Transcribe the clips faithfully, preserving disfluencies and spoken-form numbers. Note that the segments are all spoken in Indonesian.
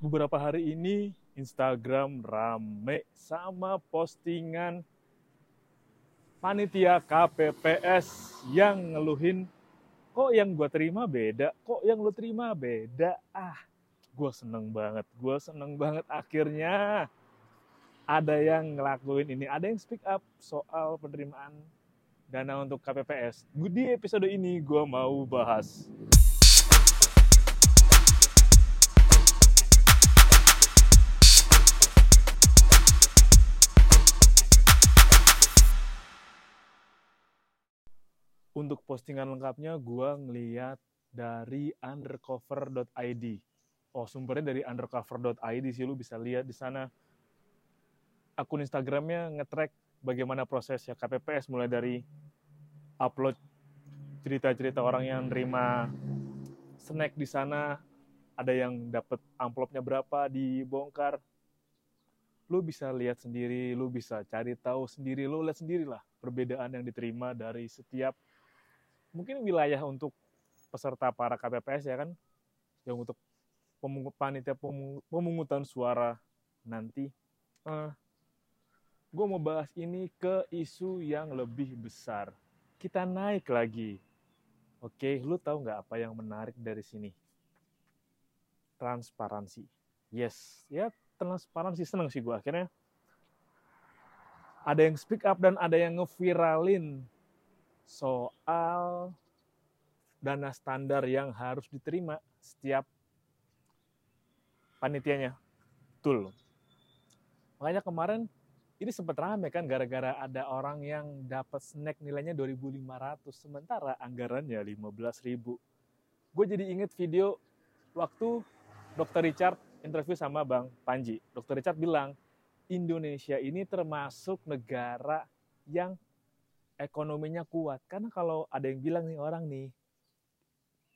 beberapa hari ini Instagram rame sama postingan panitia K P P S yang ngeluhin, kok yang gua terima beda, kok yang lu terima beda. Ah, gua seneng banget, gua seneng banget akhirnya ada yang ngelakuin ini, ada yang speak up soal penerimaan dana untuk K P P S. Di episode ini gua mau bahas. Untuk postingan lengkapnya gue ngeliat dari undercover dot i d. Oh, sumbernya dari undercover dot i d sih, lu bisa lihat di sana. Akun Instagramnya nge-track bagaimana prosesnya K P P S, mulai dari upload cerita-cerita orang yang nerima snack di sana, ada yang dapat amplopnya berapa, dibongkar. Lu bisa lihat sendiri, lu bisa cari tahu sendiri, lu lihat sendirilah perbedaan yang diterima dari setiap mungkin wilayah untuk peserta para K P P S ya kan, yang untuk pemungut, panitia pemungut, pemungutan suara nanti. Uh, gue mau bahas ini ke isu yang lebih besar. Kita naik lagi. Oke, lu tahu nggak apa yang menarik dari sini? Transparansi. Yes, ya transparansi, seneng sih gue akhirnya. Ada yang speak up dan ada yang ngeviralin soal dana standar yang harus diterima setiap panitianya. Betul. Makanya kemarin ini sempat rame kan gara-gara ada orang yang dapat snack nilainya dua ribu lima ratus sementara anggarannya lima belas ribu. Gue jadi inget video waktu dokter Richard interview sama Bang Panji. dokter Richard bilang Indonesia ini termasuk negara yang ekonominya kuat. Karena kalau ada yang bilang nih orang nih,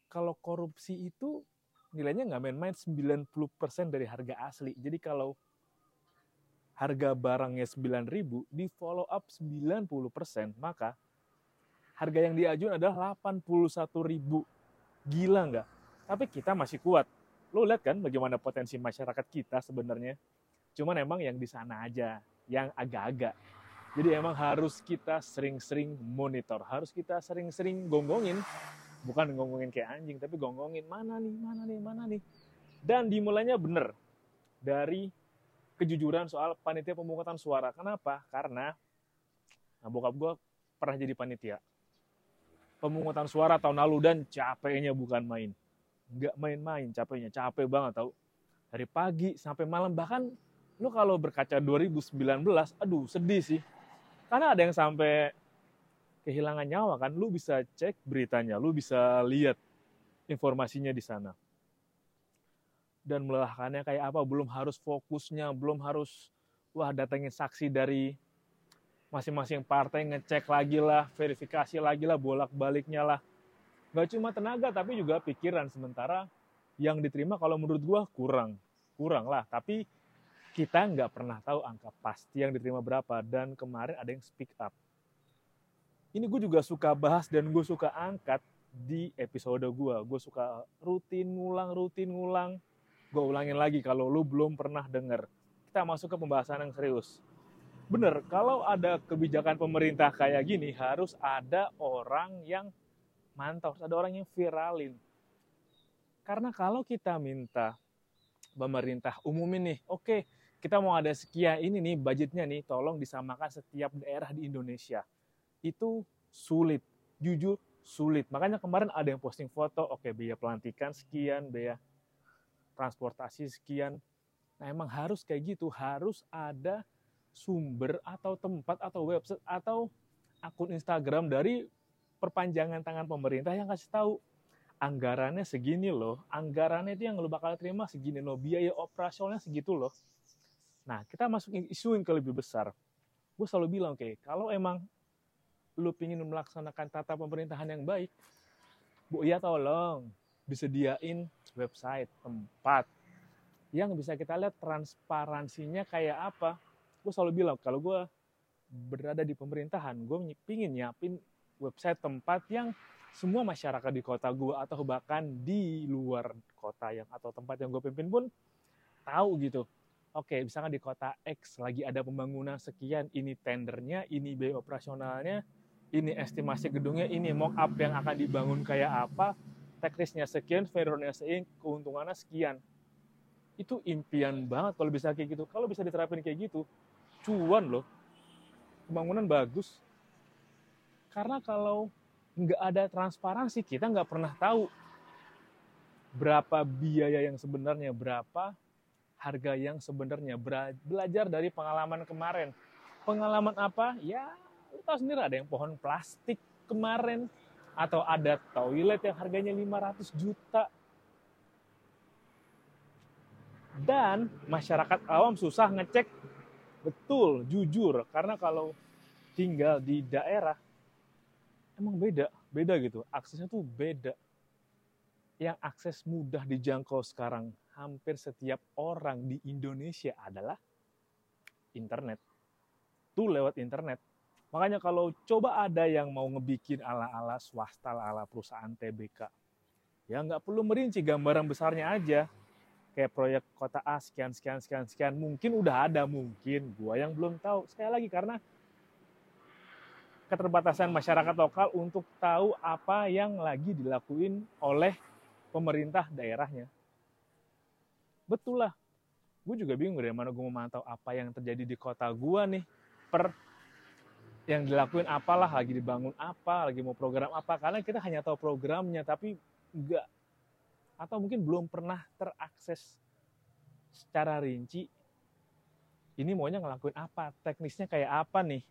kalau korupsi itu nilainya nggak main-main, sembilan puluh persen dari harga asli. Jadi kalau harga barangnya sembilan ribu, di follow up sembilan puluh persen, maka harga yang diajukan adalah delapan puluh satu ribu. Gila nggak? Tapi kita masih kuat. Lo lihat kan bagaimana potensi masyarakat kita sebenarnya. Cuman emang yang di sana aja, yang agak-agak. Jadi emang harus kita sering-sering monitor, harus kita sering-sering gonggongin, bukan gonggongin kayak anjing, tapi gonggongin mana nih, mana nih, mana nih. Dan dimulainya bener dari kejujuran soal panitia pemungutan suara. Kenapa? Karena nah, bokap gue pernah jadi panitia pemungutan suara tahun lalu dan capeknya bukan main, nggak main-main capeknya, capek banget tau. Dari pagi sampai malam, bahkan lu kalau berkaca dua ribu sembilan belas, aduh sedih sih. Karena ada yang sampai kehilangan nyawa kan, lu bisa cek beritanya, lu bisa lihat informasinya di sana. Dan melelahkannya kayak apa, belum harus fokusnya, belum harus, wah datangin saksi dari masing-masing partai, ngecek lagi lah, verifikasi lagi lah, bolak-baliknya lah. Gak cuma tenaga, tapi juga pikiran. Sementara yang diterima kalau menurut gua kurang, kurang lah. Tapi kita nggak pernah tahu angka pasti yang diterima berapa. Dan kemarin ada yang speak up. Ini gue juga suka bahas dan gue suka angkat di episode gue. Gue suka rutin ngulang, rutin ngulang. Gue ulangin lagi kalau lu belum pernah denger. Kita masuk ke pembahasan yang serius. Bener, kalau ada kebijakan pemerintah kayak gini, harus ada orang yang mantau, harus ada orang yang viralin. Karena kalau kita minta pemerintah umumin nih, oke, okay, kita mau ada sekian ini nih budgetnya nih, tolong disamakan setiap daerah di Indonesia. Itu sulit, jujur sulit. Makanya kemarin ada yang posting foto, oke, okay, biaya pelantikan sekian, biaya transportasi sekian. Nah emang harus kayak gitu, harus ada sumber atau tempat atau website atau akun Instagram dari perpanjangan tangan pemerintah yang kasih tahu. Anggarannya segini loh, anggarannya itu yang lo bakal terima segini loh, biaya operasionalnya segitu loh. Nah, kita masukin isuin ke lebih besar. Gue selalu bilang, oke, okay, kalau emang lo pingin melaksanakan tata pemerintahan yang baik, Bu, ya tolong disediain website, tempat, yang bisa kita lihat transparansinya kayak apa. Gue selalu bilang, kalau gue berada di pemerintahan, gue pingin nyiapin website, tempat yang semua masyarakat di kota gue atau bahkan di luar kota yang atau tempat yang gue pimpin pun tahu gitu. Oke, misalkan di kota X lagi ada pembangunan sekian, ini tendernya, ini biaya operasionalnya, ini estimasi gedungnya, ini mock up yang akan dibangun kayak apa, teknisnya sekian, vendornya sekian, keuntungannya sekian. Itu impian banget kalau bisa kayak gitu. Kalau bisa diterapin kayak gitu, cuan loh. Pembangunan bagus. Karena kalau nggak ada transparansi, kita nggak pernah tahu berapa biaya yang sebenarnya, berapa harga yang sebenarnya. Belajar dari pengalaman kemarin. Pengalaman apa? Ya, lu tahu sendiri, ada yang pohon plastik kemarin, atau ada toilet yang harganya lima ratus juta. Dan masyarakat awam susah ngecek betul, jujur. Karena kalau tinggal di daerah, emang beda, beda gitu. Aksesnya tuh beda. Yang akses mudah dijangkau sekarang hampir setiap orang di Indonesia adalah internet. Tuh lewat internet. Makanya kalau coba ada yang mau ngebikin ala-ala swasta, ala perusahaan T B K, ya nggak perlu merinci, gambaran besarnya aja. Kayak proyek kota A, sekian, sekian, sekian, sekian. Mungkin udah ada, mungkin gua yang belum tahu. Sekali lagi, karena keterbatasan masyarakat lokal untuk tahu apa yang lagi dilakuin oleh pemerintah daerahnya. Betul lah, gue juga bingung dari mana gue memantau apa yang terjadi di kota gue nih, per yang dilakuin apalah, lagi dibangun apa, lagi mau program apa, karena kita hanya tahu programnya, tapi enggak, atau mungkin belum pernah terakses secara rinci, ini maunya ngelakuin apa, teknisnya kayak apa nih.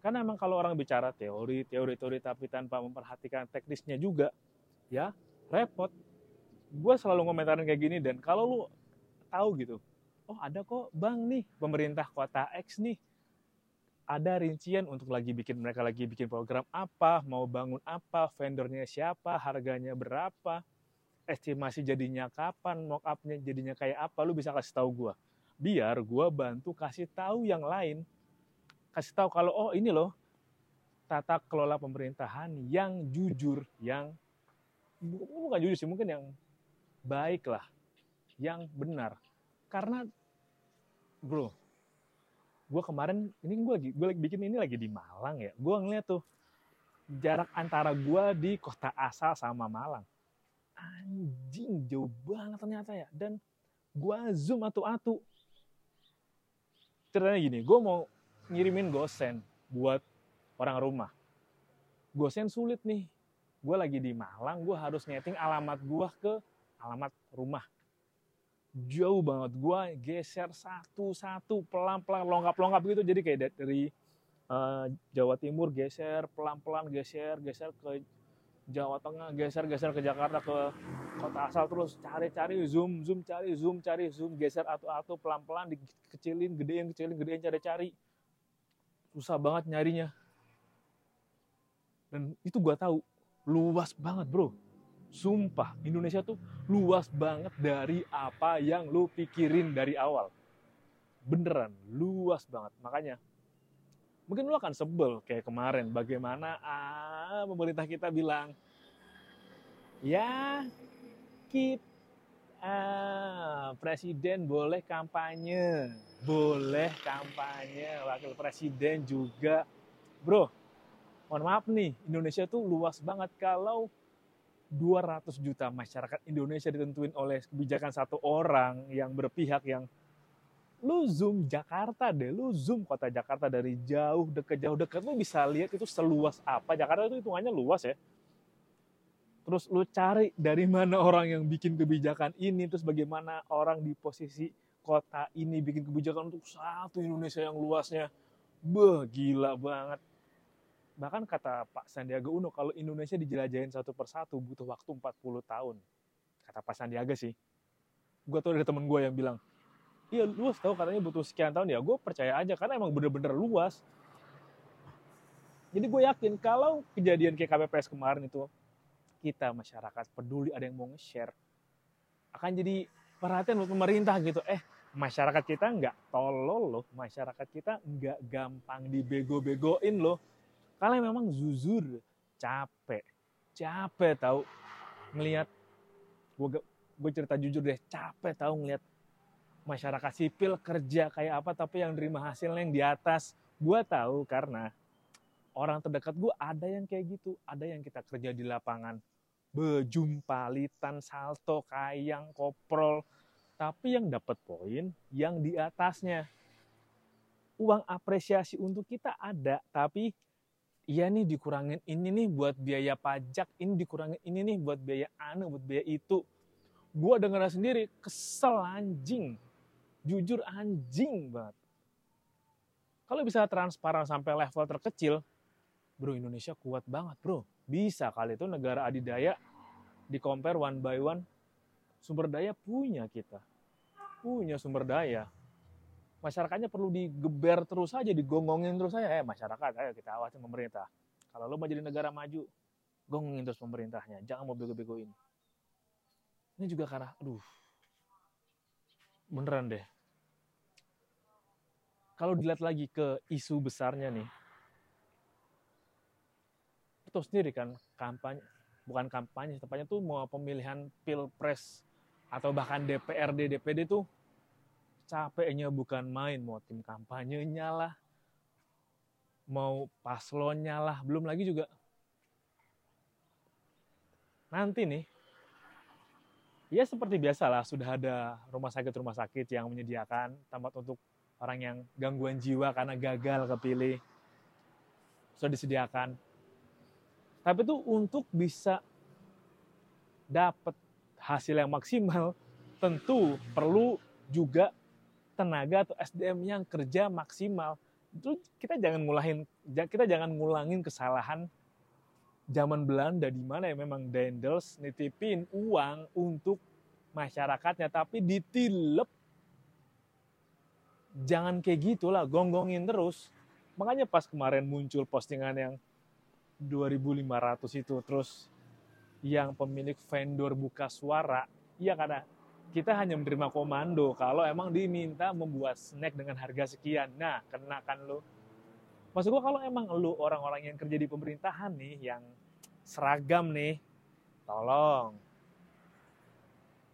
Karena emang kalau orang bicara teori, teori-teori tapi tanpa memperhatikan teknisnya juga, ya repot. Gue selalu komentarin kayak gini, dan kalau lu tahu gitu, oh ada kok bang nih, pemerintah kota X nih, ada rincian untuk lagi bikin, mereka lagi bikin program apa, mau bangun apa, vendornya siapa, harganya berapa, estimasi jadinya kapan, mock up-nya jadinya kayak apa, lu bisa kasih tahu gue. Biar gue bantu kasih tahu yang lain. Kasih tahu kalau, oh ini loh, tata kelola pemerintahan yang jujur, yang, bukan jujur sih, mungkin yang baik lah, yang benar. Karena, bro, gue kemarin, ini gue lagi, gue lagi bikin ini lagi di Malang ya, gue ngeliat tuh, jarak antara gue di kota asal sama Malang. Anjing, jauh banget ternyata ya, dan gue zoom atu-atu. Ceritanya gini, gue mau ngirimin gosen buat orang rumah. Gosen sulit nih. Gue lagi di Malang, gue harus nyeting alamat gue ke alamat rumah. Jauh banget, gue geser satu-satu, pelan-pelan, longkap-longkap gitu. Jadi kayak dari uh, Jawa Timur geser, pelan-pelan geser, geser ke Jawa Tengah, geser, geser ke Jakarta, ke kota asal, terus cari-cari, zoom-zoom, cari, zoom, cari, zoom, geser atu-atu, pelan-pelan, dikecilin, gedein, kecilin, gedein, cari-cari. Susah banget nyarinya. Dan itu gue tahu luas banget bro. Sumpah, Indonesia tuh luas banget dari apa yang lu pikirin dari awal. Beneran, luas banget. Makanya, mungkin lu akan sebel kayak kemarin. Bagaimana ah, pemerintah kita bilang, ya, keep, ah, presiden boleh kampanye. Boleh kampanye, wakil presiden juga. Bro, mohon maaf nih, Indonesia tuh luas banget. Kalau dua ratus juta masyarakat Indonesia ditentuin oleh kebijakan satu orang yang berpihak, yang lu zoom Jakarta deh, lu zoom kota Jakarta dari jauh, dekat-jauh dekat, lu bisa lihat itu seluas apa. Jakarta itu hitungannya luas ya. Terus lu cari dari mana orang yang bikin kebijakan ini, terus bagaimana orang di posisi kota ini bikin kebijakan untuk satu Indonesia yang luasnya. Beuh, gila banget. Bahkan kata Pak Sandiaga Uno, kalau Indonesia dijelajahin satu persatu butuh waktu empat puluh tahun. Kata Pak Sandiaga sih. Gue tau dari temen gue yang bilang, iya luas tau katanya butuh sekian tahun. Ya gue percaya aja, karena emang bener-bener luas. Jadi gue yakin kalau kejadian kayak K P P S kemarin itu, kita masyarakat peduli, ada yang mau nge-share, akan jadi perhatian buat pemerintah gitu. Eh, masyarakat kita nggak tolol loh. Masyarakat kita nggak gampang dibego-begoin loh. Kalian memang jujur, capek. Capek tahu ngelihat, gue cerita jujur deh, capek tahu ngelihat masyarakat sipil kerja kayak apa, tapi yang terima hasilnya yang di atas. Gue tahu karena orang terdekat gue ada yang kayak gitu, ada yang kita kerja di lapangan. Bejumpalitan, salto, kayang, koprol. Tapi yang dapat poin yang di atasnya. Uang apresiasi untuk kita ada, tapi iya nih dikurangin ini nih buat biaya pajak, ini dikurangin ini nih buat biaya anu, buat biaya itu. Gue dengar sendiri, kesel anjing. Jujur anjing banget. Kalau bisa transparan sampai level terkecil, bro, Indonesia kuat banget, bro. Bisa kali itu negara adidaya di compare one by one. Sumber daya punya kita. Punya sumber daya. Masyarakatnya perlu digeber terus aja, digongongin terus aja. Eh masyarakat, ayo kita awasin pemerintah. Kalau lo mau jadi negara maju, gongongin terus pemerintahnya. Jangan mau bego-begoin. Ini juga karena, aduh, beneran deh. Kalau dilihat lagi ke isu besarnya nih, terus sendiri kan kampanye, bukan kampanye, tepatnya tuh mau pemilihan pilpres atau bahkan D P R D, D P D tuh capeknya bukan main, mau tim kampanyenya lah, mau paslonnya lah, belum lagi juga nanti nih, ya seperti biasa lah sudah ada rumah sakit-rumah sakit yang menyediakan tempat untuk orang yang gangguan jiwa karena gagal kepilih, sudah disediakan. Tapi itu untuk bisa dapat hasil yang maksimal, tentu perlu juga tenaga atau S D M yang kerja maksimal. Itu kita jangan ngulahin, kita jangan ngulangin kesalahan zaman Belanda di mana ya memang dendels nitipin uang untuk masyarakatnya, tapi ditilep. Jangan kayak gitulah, gonggongin terus. Makanya pas kemarin muncul postingan yang dua ribu lima ratus itu, terus yang pemilik vendor buka suara, iya karena kita hanya menerima komando kalau emang diminta membuat snack dengan harga sekian, nah kenakan lo. Maksud gue kalau emang lo orang-orang yang kerja di pemerintahan nih, yang seragam nih, tolong.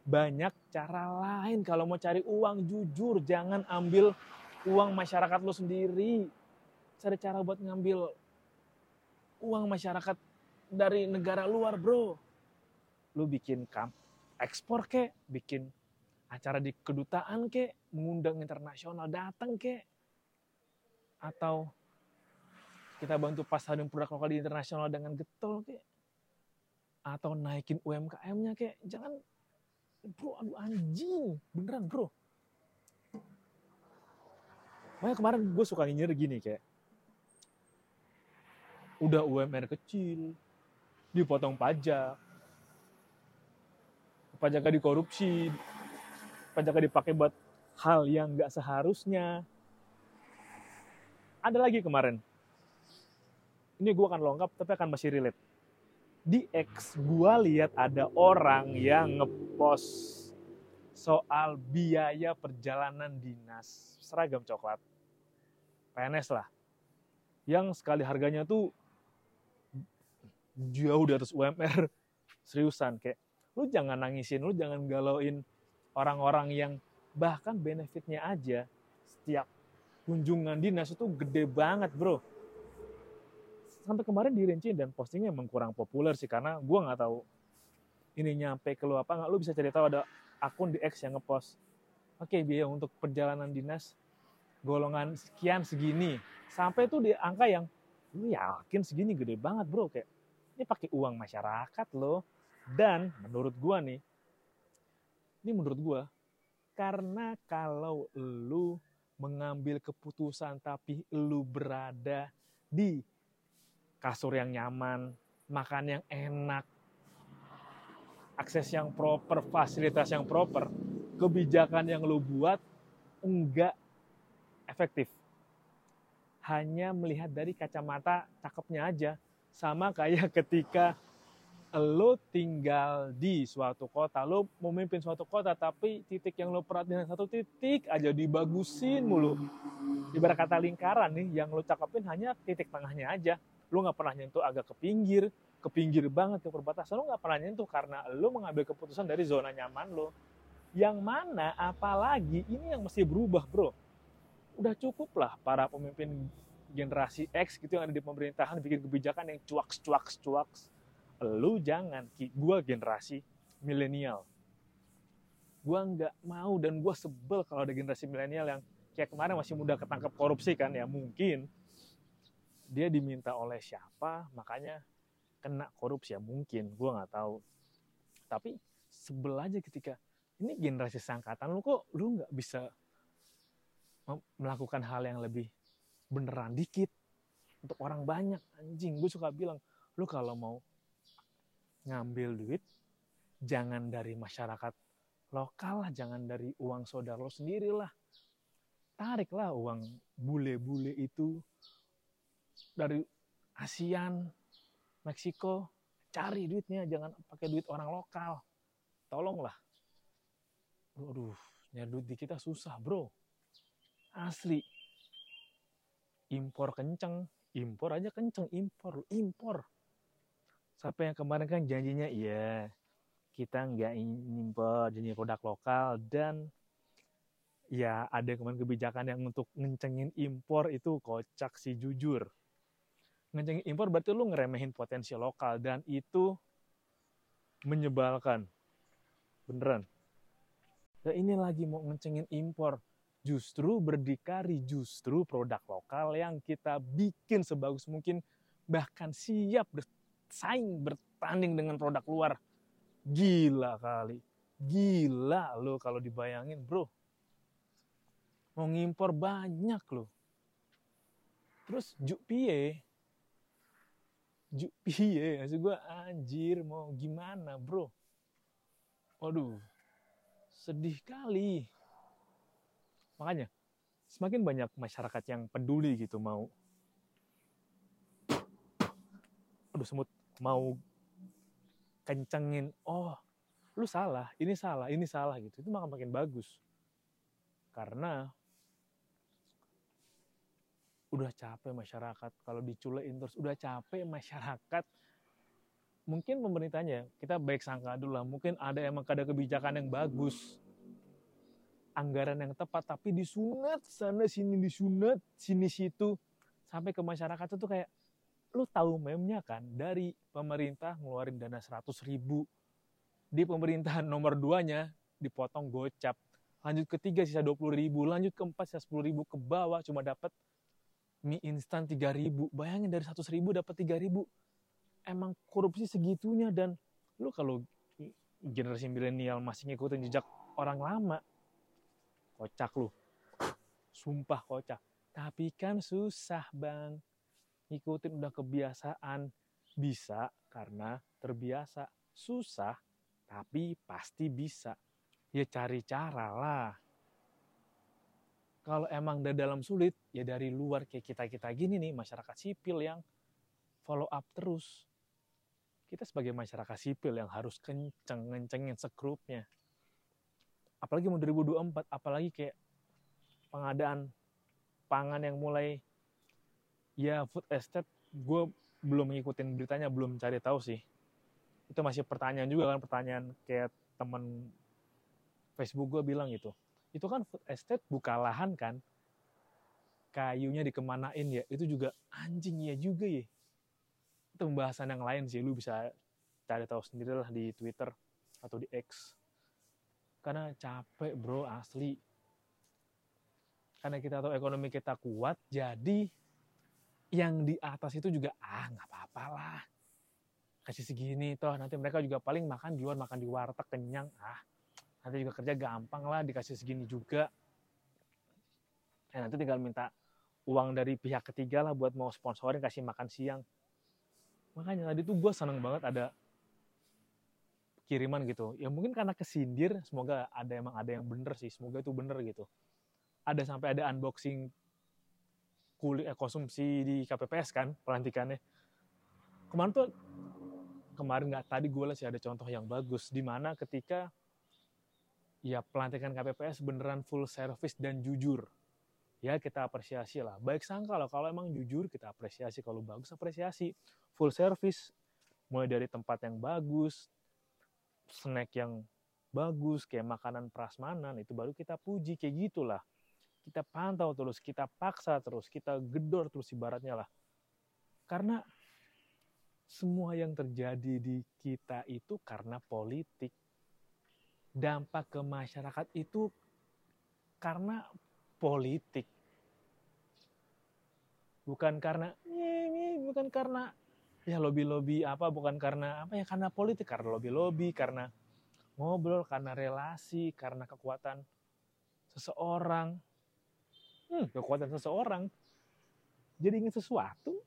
Banyak cara lain kalau mau cari uang, jujur, jangan ambil uang masyarakat lo sendiri. Cari cara buat ngambil uang masyarakat dari negara luar, bro. Lu bikin kamp ekspor kek, bikin acara di kedutaan kek, mengundang internasional datang kek, atau kita bantu pasarin produk lokal di internasional dengan getol kek, atau naikin U M K M-nya kek. Jangan, bro, aduh anjing, beneran bro. Makanya kemarin gue suka nyinyir gini kek. Udah U M R kecil, dipotong pajak, pajaknya dikorupsi, pajaknya dipakai buat hal yang nggak seharusnya. Ada lagi kemarin, ini gue akan lengkap tapi akan masih relate. Di X gue lihat ada orang yang ngepost soal biaya perjalanan dinas seragam coklat, P N S lah, yang sekali harganya tuh jauh di atas U M R. Seriusan kayak, lu jangan nangisin, lu jangan galauin orang-orang yang bahkan benefitnya aja setiap kunjungan dinas itu gede banget, bro. Sampai kemarin dirinci dan postingnya emang kurang populer sih, karena gue nggak tahu ini nyampe ke lu apa nggak. Lu bisa cari tahu, ada akun di X yang ngepost, oke okay, biaya untuk perjalanan dinas golongan sekian segini, sampai tuh di angka yang lu yakin segini gede banget, bro. Kayak ini pakai uang masyarakat loh. Dan menurut gua nih, ini menurut gua, karena kalau lu mengambil keputusan tapi lu berada di kasur yang nyaman, makan yang enak, akses yang proper, fasilitas yang proper, kebijakan yang lu buat enggak efektif. Hanya melihat dari kacamata cakepnya aja. Sama kayak ketika lo tinggal di suatu kota, lo memimpin suatu kota, tapi titik yang lo perhatiin satu titik aja dibagusin mulu. Ibarat kata lingkaran nih, yang lo cakepin hanya titik tengahnya aja. Lo gak pernah nyentuh agak ke pinggir, ke pinggir banget, ke perbatasan, lo gak pernah nyentuh karena lo mengambil keputusan dari zona nyaman lo. Yang mana apalagi ini yang mesti berubah, bro. Udah cukuplah para pemimpin generasi X gitu yang ada di pemerintahan bikin kebijakan yang cuaks, cuaks, cuaks. Lu jangan, Ki. Gua generasi milenial. Gua nggak mau dan gua sebel kalau ada generasi milenial yang kayak kemarin masih muda ketangkep korupsi kan ya. Mungkin dia diminta oleh siapa, makanya kena korupsi ya. Mungkin, gua nggak tahu. Tapi sebel aja ketika ini generasi sangkatan lu kok lu nggak bisa melakukan hal yang lebih beneran dikit untuk orang banyak. Anjing, gue suka bilang, lu kalau mau ngambil duit jangan dari masyarakat lokal lah, jangan dari uang saudara lo sendiri lah, tariklah uang bule-bule itu dari ASEAN, Meksiko, cari duitnya, jangan pakai duit orang lokal, tolonglah. Aduh, nyari duit di kita susah, bro. Asli. Impor kenceng. Impor aja kenceng. Impor. Impor. Sampai yang kemarin kan janjinya, iya, kita nggak impor jenis produk lokal. Dan ya ada kemarin kebijakan yang untuk ngencengin impor itu kocak sih, jujur. Ngencengin impor berarti lu ngeremehin potensi lokal. Dan itu menyebalkan. Beneran. Nah, ini lagi mau ngencengin impor, justru berdikari, justru produk lokal yang kita bikin sebagus mungkin, bahkan siap bersaing, bertanding dengan produk luar. Gila kali, gila lo kalau dibayangin, bro. Mau ngimpor banyak lo. Terus juk piye, juk piye, maksud gue anjir mau gimana, bro. Waduh. Sedih kali. Makanya semakin banyak masyarakat yang peduli gitu, mau aduh semut, mau kencengin, oh lu salah, ini salah, ini salah gitu. Itu makin makin bagus. Karena udah capek masyarakat kalau diculein terus, udah capek masyarakat. Mungkin pemerintahnya, kita baik sangka dulu lah, mungkin ada emang kada kebijakan yang bagus, anggaran yang tepat, tapi disunat sana sini, disunat sini situ, sampai ke masyarakat itu kayak, lu tahu memnya kan, dari pemerintah ngeluarin dana seratus ribu, di pemerintahan nomor duanya dipotong gocap, lanjut ketiga sisa dua puluh ribu, lanjut keempat sisa sepuluh ribu, ke bawah cuma dapat mie instan tiga ribu, bayangin dari seratus ribu dapat tiga ribu. Emang korupsi segitunya. Dan lu kalau generasi milenial masih ngikutin jejak orang lama, kocak lu, sumpah kocak. Tapi kan susah, bang, ngikutin udah kebiasaan. Bisa karena terbiasa, susah tapi pasti bisa. Ya cari cara lah. Kalau emang dari dalam sulit, ya dari luar, kayak kita-kita gini nih, masyarakat sipil yang follow up terus. Kita sebagai masyarakat sipil yang harus kenceng-kencengin sekrupnya. Apalagi mau dua ribu dua puluh empat, apalagi kayak pengadaan pangan yang mulai, ya food estate, gue belum ngikutin beritanya, belum cari tahu sih. Itu masih pertanyaan juga kan, pertanyaan kayak temen Facebook gue bilang gitu. Itu kan food estate buka lahan kan, kayunya dikemanain ya, itu juga anjing ya juga ya. Itu pembahasan yang lain sih, lu bisa cari tahu sendiri lah di Twitter atau di X. Karena capek, bro, asli. Karena kita tahu ekonomi kita kuat, jadi yang di atas itu juga ah nggak apa-apa lah, kasih segini toh nanti mereka juga paling makan di luar, makan di warteg kenyang, ah nanti juga kerja gampang lah, dikasih segini juga. Eh, nanti tinggal minta uang dari pihak ketiga lah buat mau sponsorin, kasih makan siang. Makanya tadi tuh gue seneng banget ada kiriman gitu. Ya mungkin karena kesindir, semoga ada emang ada yang bener sih. Semoga itu bener gitu. Ada sampai ada unboxing kulit eh, konsumsi di K P P S kan, pelantikannya. Kemarin tuh, kemarin nggak tadi gue lihat sih ada contoh yang bagus. Dimana ketika ya pelantikan K P P S beneran full service dan jujur. Ya kita apresiasi lah. Baik sangka loh, kalau emang jujur kita apresiasi. Kalau bagus apresiasi. Full service. Mulai dari tempat yang bagus. Snack yang bagus, kayak makanan prasmanan, itu baru kita puji, kayak gitulah. Kita pantau terus, kita paksa terus, kita gedor terus ibaratnya lah. Karena semua yang terjadi di kita itu karena politik. Dampak ke masyarakat itu karena politik. Bukan karena ini, bukan karena ya lobby-lobby apa, bukan karena apa ya, karena politik, karena lobby-lobby, karena ngobrol, karena relasi, karena kekuatan seseorang. Hmm, kekuatan seseorang. Jadi ingin sesuatu.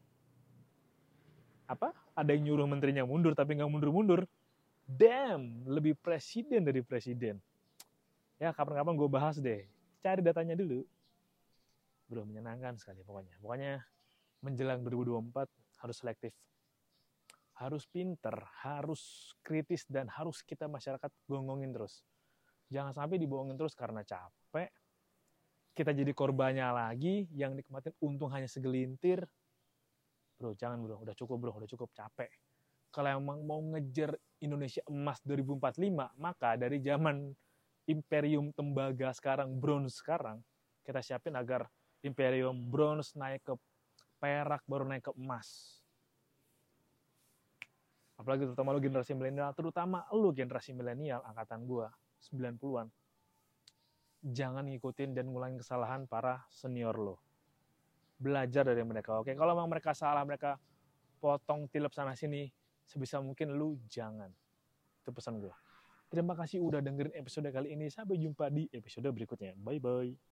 Apa? Ada yang nyuruh menterinya mundur tapi nggak mundur-mundur. Damn, lebih presiden dari presiden. Ya kapan-kapan gue bahas deh. Cari datanya dulu. Belum menyenangkan sekali pokoknya. Pokoknya menjelang dua ribu dua puluh empat harus selektif. Harus pinter, harus kritis, dan harus kita masyarakat gonggongin terus. Jangan sampai dibohongin terus karena capek. Kita jadi korbannya lagi, yang nikmatin untung hanya segelintir. Bro, jangan bro, udah cukup bro, udah cukup capek. Kalau emang mau ngejar Indonesia emas dua ribu empat puluh lima, maka dari zaman imperium tembaga sekarang, bronze sekarang, kita siapin agar imperium bronze naik ke perak, baru naik ke emas. Apalagi terutama lo generasi milenial, terutama lo generasi milenial angkatan gua sembilan puluhan. Jangan ngikutin dan ngulangin kesalahan para senior lo. Belajar dari mereka. Oke, kalau memang mereka salah, mereka potong tilap sana sini, sebisa mungkin lu jangan. Itu pesan gua. Terima kasih udah dengerin episode kali ini. Sampai jumpa di episode berikutnya. Bye bye.